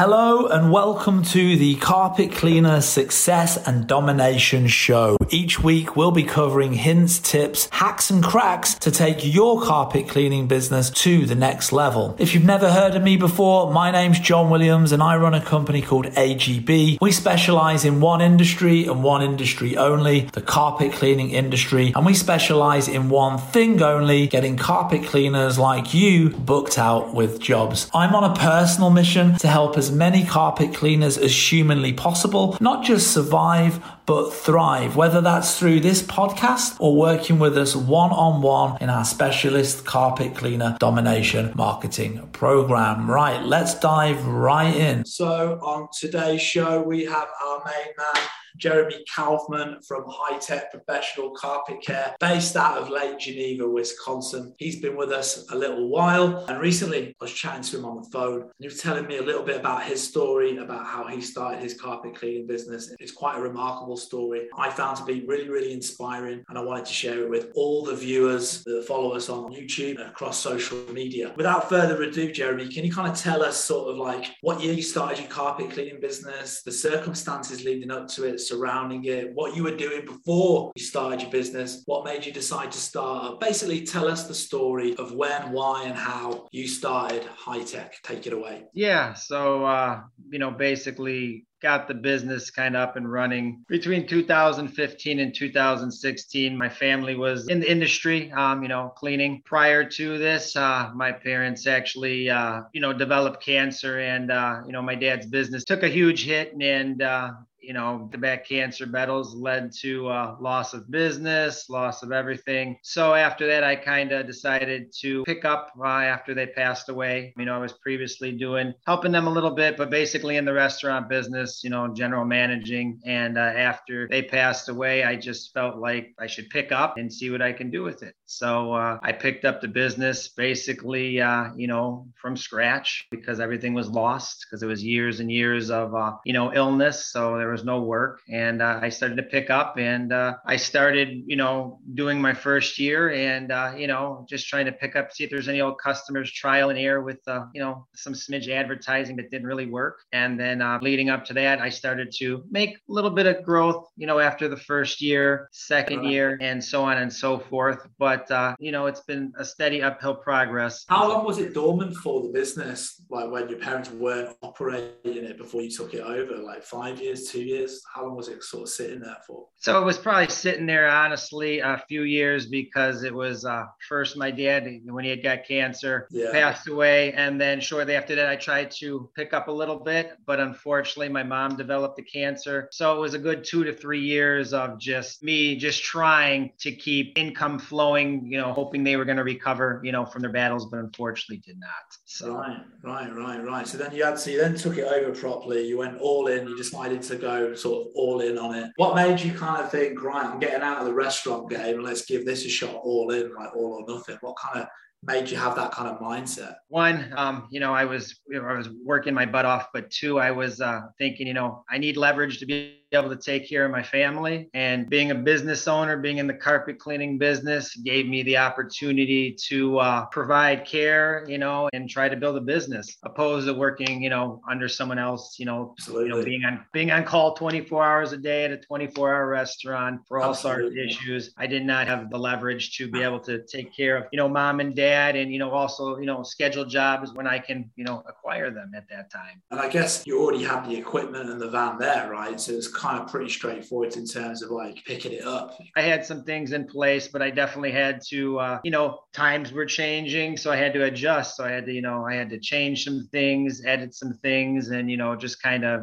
Hello and welcome to the Carpet Cleaner Success and Domination Show. Each week we'll be covering hints, tips, hacks and cracks to take your carpet cleaning business to the next level. If you've never heard of me before, my name's John Williams and I run a company called AGB. We specialize in one industry and one industry only, the carpet cleaning industry. And we specialize in one thing only, getting carpet cleaners like you booked out with jobs. I'm on a personal mission to help us many carpet cleaners as humanly possible, not just survive but thrive, whether that's through this podcast or working with us one-on-one in our specialist carpet cleaner domination marketing program. Right, let's dive right in. So on today's show we have our main man Jeremy Kaufman from High Tech Professional Carpet Care, based out of Lake Geneva, Wisconsin. He's been with us a little while, and recently I was chatting to him on the phone and he was telling me a little bit about his story, about how he started his carpet cleaning business. It's quite a remarkable story. I found to be really, really inspiring, and I wanted to share it with all the viewers that follow us on YouTube and across social media. Without further ado, Jeremy, can you kind of tell us sort of like what year you started your carpet cleaning business, the circumstances leading up to it, surrounding it, what you were doing before you started your business, what made you decide to start up? Basically, tell us the story of when, why, and how you started High Tech. Take it away. Yeah, so, basically got the business kind of up and running between 2015 and 2016. My family was in the industry, cleaning. Prior to this, my parents actually, developed cancer, and, my dad's business took a huge hit, and, the back cancer battles led to loss of business, loss of everything. So after that, I kind of decided to pick up after they passed away. I was previously helping them a little bit, but basically in the restaurant business, general managing. And after they passed away, I just felt like I should pick up and see what I can do with it. So I picked up the business basically, from scratch, because everything was lost, because it was years and years of, illness. So there was no work, and I started to pick up, and I started, doing my first year, and, just trying to pick up, see if there's any old customers, trial and error with, some smidge advertising that didn't really work. And then leading up to that, I started to make a little bit of growth, after the first year, second year, and so on and so forth. But, it's been a steady uphill progress. How long was it dormant for, the business? Like when your parents weren't operating it before you took it over, like 5 years, 2 years? How long was it sort of sitting there for? So it was probably sitting there, honestly, a few years, because it was first my dad, when he had got cancer, passed away. And then shortly after that, I tried to pick up a little bit, but unfortunately my mom developed the cancer. So it was a good 2 to 3 years of just me just trying to keep income flowing, hoping they were going to recover, from their battles, but unfortunately did not. So Right. So then you then took it over properly. You went all in. You decided to go sort of all in on it. What made you kind of think, right, I'm getting out of the restaurant game and let's give this a shot all in, like all or nothing? What kind of made you have that kind of mindset? One, I was working my butt off, but two, I was thinking, I need leverage to be able to take care of my family, and being a business owner, being in the carpet cleaning business gave me the opportunity to provide care, and try to build a business, opposed to working, under someone else, being on call 24 hours a day at a 24-hour restaurant for all sorts of issues. I did not have the leverage to be able to take care of, mom and dad, and, also, scheduled jobs when I can, acquire them at that time. And I guess you already had the equipment and the van there, right? So it's kind of pretty straightforward in terms of like picking it up. I had some things in place, but I definitely had to, times were changing, so I had to adjust. So I had to, change some things, edit some things, and, just kind of,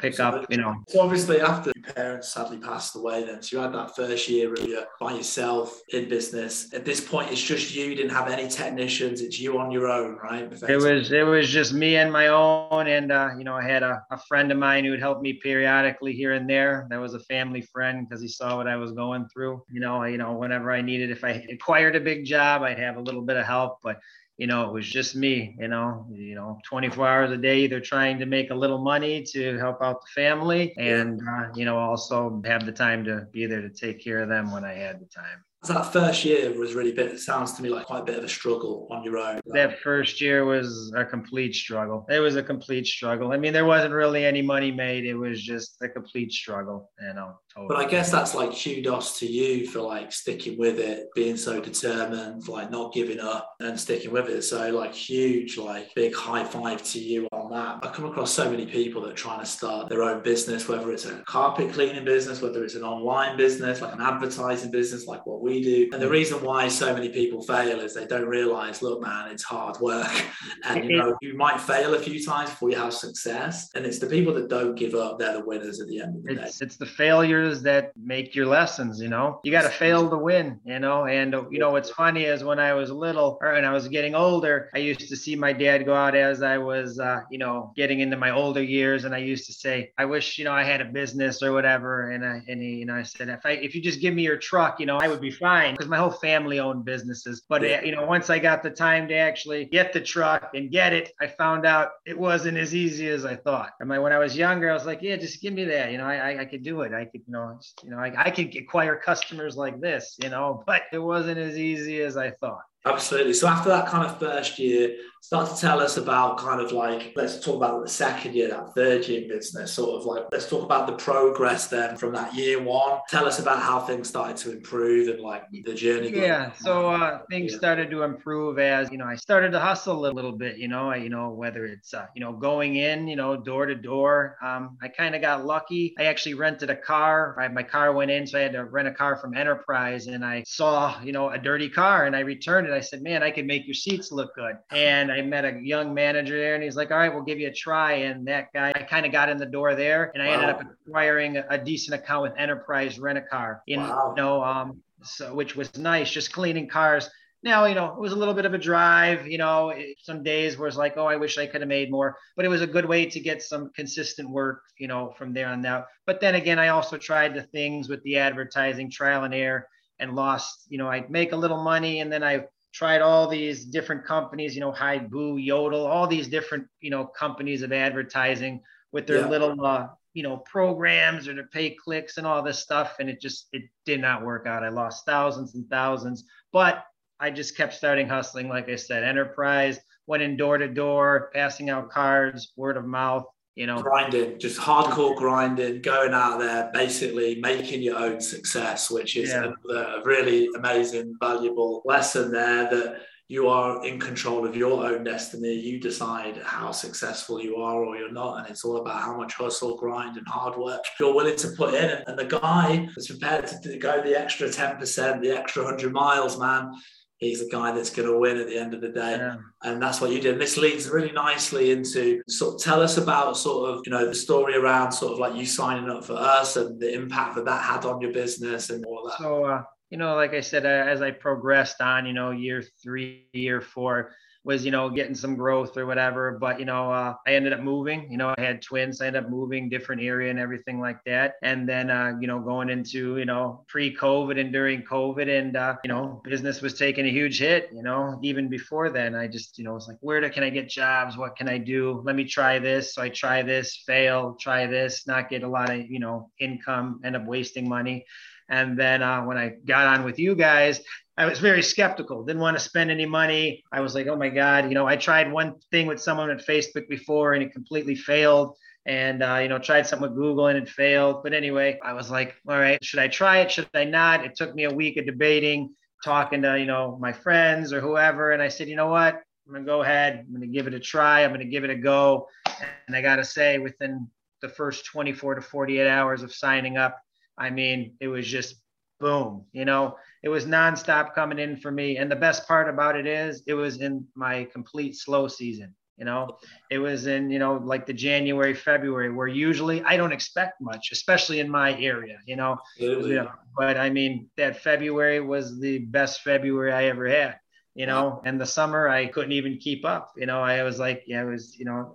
pick up, So obviously after your parents sadly passed away then, so you had that first year really by yourself in business. At this point, it's just you didn't have any technicians. It's you on your own, right? It was just me and my own. And, I had a friend of mine who would help me periodically here and there. That was a family friend, because he saw what I was going through. Whenever I needed, if I acquired a big job, I'd have a little bit of help, but it was just me, 24 hours a day, either trying to make a little money to help out the family and, also have the time to be there to take care of them when I had the time. So that first year was really bit, sounds to me like quite a bit of a struggle on your own. That first year was a complete struggle. It was a complete struggle. I mean, there wasn't really any money made. It was just a complete struggle, you know. Totally. But I guess that's like kudos to you for like sticking with it, being so determined, like not giving up and sticking with it. So like huge, like big high five to you on that. I come across so many people that are trying to start their own business, whether it's a carpet cleaning business, whether it's an online business, like an advertising business, like what we do. And the reason why so many people fail is they don't realize, look, man, it's hard work. And you know, you might fail a few times before you have success. And it's the people that don't give up, they're the winners at the end of the day. It's the failures that make your lessons, you know. You got to fail to win, you know. And you know what's funny is when I was little, or when I was getting older, I used to see my dad go out as I was you know, getting into my older years, and I used to say, I wish, you know, I had a business or whatever. And I said, if you just give me your truck, you know, I would be fine, because my whole family owned businesses. But you know, once I got the time to actually get the truck and get it, I found out it wasn't as easy as I thought. I mean, when I was younger, I was like, yeah, just give me that. You know, I could do it. I could, you know, just, you know, I could acquire customers like this, you know, but it wasn't as easy as I thought. Absolutely. So after that kind of first year, start to tell us about kind of like, let's talk about the second year, that third year in business, sort of like, let's talk about the progress then from that year one. Tell us about how things started to improve and like the journey. Yeah. So things started to improve as, you know, I started to hustle a little bit, you know, whether it's, you know, going in, you know, door to door. I kind of got lucky. I actually rented a car. My car went in, so I had to rent a car from Enterprise, and I saw, you know, a dirty car, and I returned it. I said, man, I could make your seats look good. And I met a young manager there, and he's like, all right, we'll give you a try. And that guy, I kind of got in the door there, and I ended up acquiring a decent account with Enterprise Rent-A-Car, you know, so, which was nice, just cleaning cars. Now, you know, it was a little bit of a drive, you know, some days where it's like, oh, I wish I could have made more, but it was a good way to get some consistent work, you know, from there on out. But then again, I also tried the things with the advertising, trial and error, and lost, you know, I'd make a little money, and then I tried all these different companies, you know, Haibu, Yodel, all these different, you know, companies of advertising with their little, you know, programs or to pay clicks and all this stuff. And it did not work out. I lost thousands and thousands, but I just kept starting hustling. Like I said, Enterprise, went in door to door, passing out cards, word of mouth. You know, grinding, just hardcore grinding, going out there, basically making your own success, which is a really amazing, valuable lesson there, that you are in control of your own destiny. You decide how successful you are or you're not. And it's all about how much hustle, grind, and hard work you're willing to put in. And the guy that's prepared to go the extra 10%, the extra 100 miles, man, he's the guy that's going to win at the end of the day. Yeah. And that's what you did. And this leads really nicely into sort of tell us about sort of, you know, the story around sort of like you signing up for us and the impact that that had on your business and all of that. So, you know, like I said, as I progressed on, you know, year 3, year 4 was, you know, getting some growth or whatever. But, you know, I ended up moving, you know, I had twins, I ended up moving different area and everything like that. And then, you know, going into, you know, pre-COVID and during COVID, and, you know, business was taking a huge hit, you know, even before then. I just, you know, was like, can I get jobs? What can I do? Let me try this. So I try this, fail, try this, not get a lot of, you know, income, end up wasting money. And then when I got on with you guys, I was very skeptical, didn't want to spend any money. I was like, oh my God, you know, I tried one thing with someone at Facebook before and it completely failed. And, you know, tried something with Google and it failed. But anyway, I was like, all right, should I try it? Should I not? It took me a week of debating, talking to, you know, my friends or whoever. And I said, you know what? I'm going to go ahead. I'm going to give it a try. I'm going to give it a go. And I got to say, within the first 24 to 48 hours of signing up, I mean, it was just boom, you know, it was nonstop coming in for me. And the best part about it is it was in my complete slow season. You know, it was in, you know, like the January, February, where usually I don't expect much, especially in my area, you know, but I mean, that February was the best February I ever had, you know, and the summer I couldn't even keep up. You know, I was like, yeah, it was, you know,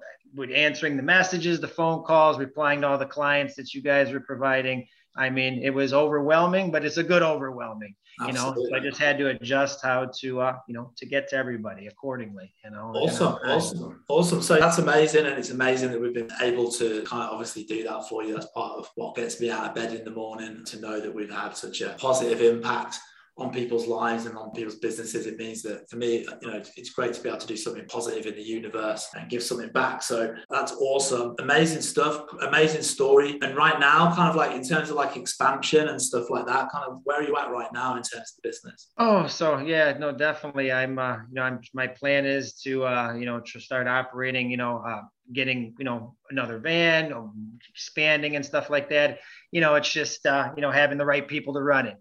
answering the messages, the phone calls, replying to all the clients that you guys were providing. I mean, it was overwhelming, but it's a good overwhelming, you know, so I just had to adjust how to, you know, to get to everybody accordingly, you know. Awesome. So that's amazing. And it's amazing that we've been able to kind of obviously do that for you. That's part of what gets me out of bed in the morning, to know that we've had such a positive impact on people's lives and on people's businesses. It means that, for me, you know, it's great to be able to do something positive in the universe and give something back. So that's awesome. Amazing stuff, amazing story. And right now, kind of like in terms of like expansion and stuff like that, kind of where are you at right now in terms of the business? Oh, so yeah, no, definitely. I'm my plan is to start operating, getting, another van, expanding and stuff like that. It's just, having the right people to run it,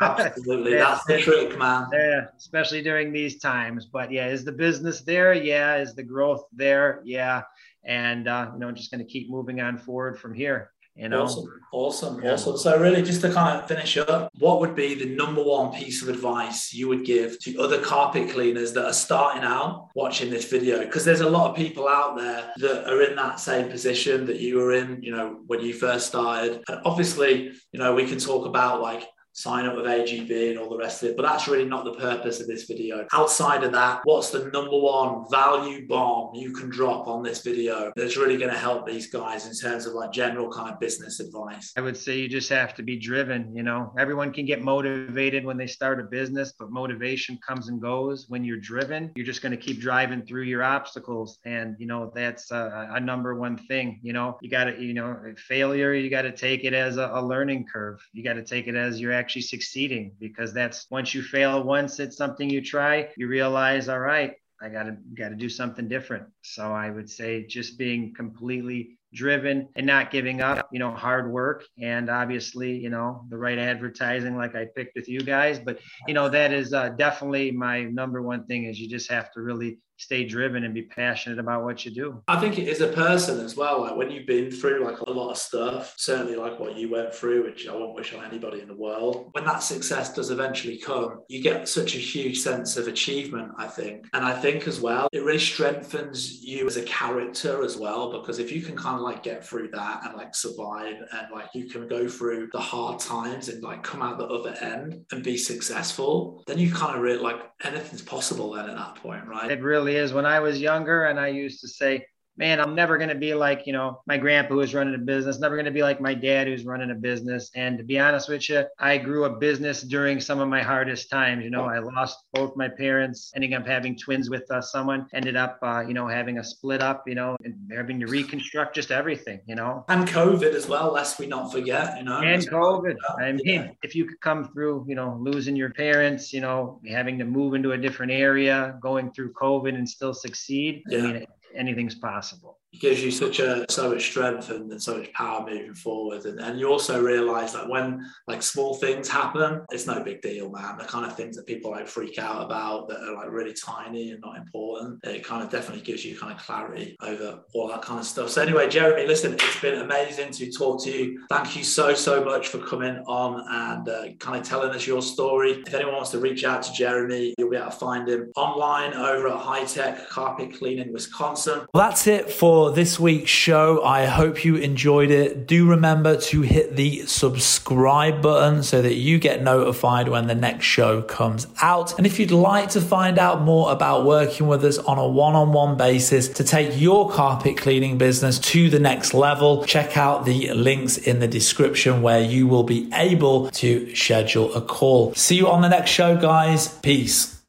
Absolutely. That's the trick, man. Yeah, especially during these times. But yeah, is the business there? Yeah. Is the growth there? Yeah. And, just going to keep moving on forward from here. Awesome. So really, just to kind of finish up, what would be the number one piece of advice you would give to other carpet cleaners that are starting out watching this video? Because there's a lot of people out there that are in that same position that you were in, when you first started. And obviously, we can talk about like sign up with AGB and all the rest of it, but that's really not the purpose of this video. Outside of that, what's the number one value bomb you can drop on this video that's really going to help these guys in terms of like general kind of business advice? I would say you just have to be driven. Everyone can get motivated when they start a business, but motivation comes and goes. When you're driven, you're just going to keep driving through your obstacles. And, that's a number one thing. You got to, failure, you got to take it as a learning curve. You got to take it as your actually succeeding, because that's, once you fail once, it's something you try, you realize, all right, I gotta do something different. So I would say just being completely driven and not giving up, hard work, and obviously, the right advertising, like I picked with you guys. But, that is definitely my number one thing, is you just have to really stay driven and be passionate about what you do. I think it is a person as well. Like when you've been through like a lot of stuff, certainly like what you went through, which I won't wish on anybody in the world, when that success does eventually come, you get such a huge sense of achievement, I think. And I think as well, it really strengthens you as a character as well, because if you can kind of like get through that and like survive, and like you can go through the hard times and like come out the other end and be successful, then you kind of really like anything's possible then at that point, right? It really is. When I was younger, and I used to say, man, I'm never going to be like, my grandpa who's running a business, never going to be like my dad who's running a business. And to be honest with you, I grew a business during some of my hardest times. I lost both my parents, ending up having twins with someone, ended up, having a split up, and having to reconstruct just everything, And COVID as well, lest we not forget, And COVID. I mean, if you could come through, losing your parents, having to move into a different area, going through COVID and still succeed. Yeah. I mean, anything's possible. It gives you so much strength and so much power moving forward. And you also realize that when like small things happen, it's no big deal, man. The kind of things that people like freak out about that are like really tiny and not important, it kind of definitely gives you kind of clarity over all that kind of stuff. So anyway, Jeremy, listen, it's been amazing to talk to you. Thank you so much for coming on and kind of telling us your story. If anyone wants to reach out to Jeremy, you'll be able to find him online over at High Tech Carpet Cleaning Wisconsin. Well, that's it for this week's show. I hope you enjoyed it. Do remember to hit the subscribe button so that you get notified when the next show comes out. And if you'd like to find out more about working with us on a one-on-one basis to take your carpet cleaning business to the next level, check out the links in the description where you will be able to schedule a call. See you on the next show, guys. Peace.